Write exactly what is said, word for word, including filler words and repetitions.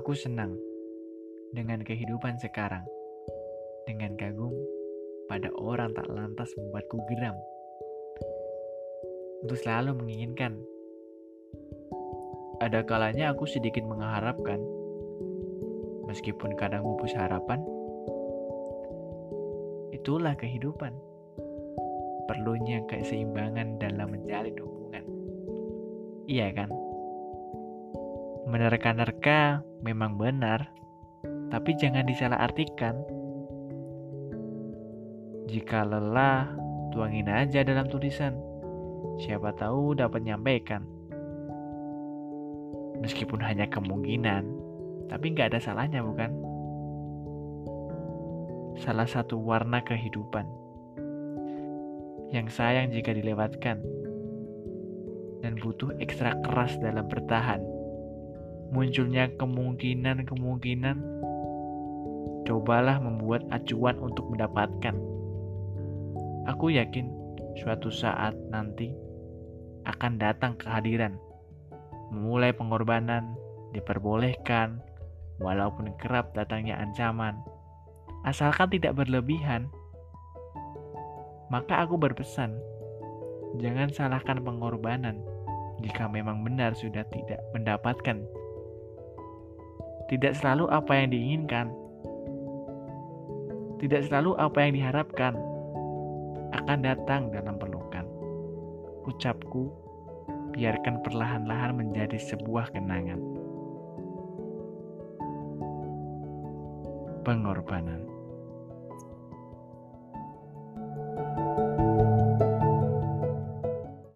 Aku senang dengan kehidupan sekarang, dengan kagum pada orang tak lantas membuatku geram untuk selalu menginginkan. Ada kalanya aku sedikit mengharapkan, meskipun kadang pupus harapan. Itulah kehidupan, perlunya keseimbangan dalam menjalin hubungan. Iya kan? Menerka-nerka memang benar, tapi jangan disalahartikan. Jika lelah, tuangin aja dalam tulisan. Siapa tahu dapat nyampaikan. Meskipun hanya kemungkinan, tapi gak ada salahnya, bukan? Salah satu warna kehidupan yang sayang jika dilewatkan, dan butuh ekstra keras dalam bertahan. Munculnya kemungkinan-kemungkinan, cobalah membuat acuan untuk mendapatkan. Aku yakin suatu saat nanti akan datang kehadiran, memulai pengorbanan, diperbolehkan, walaupun kerap datangnya ancaman. Asalkan tidak berlebihan, maka aku berpesan, jangan salahkan pengorbanan jika memang benar sudah tidak mendapatkan. Tidak selalu apa yang diinginkan, tidak selalu apa yang diharapkan akan datang dalam pelukan. Ucapku, biarkan perlahan-lahan menjadi sebuah kenangan. Pengorbanan.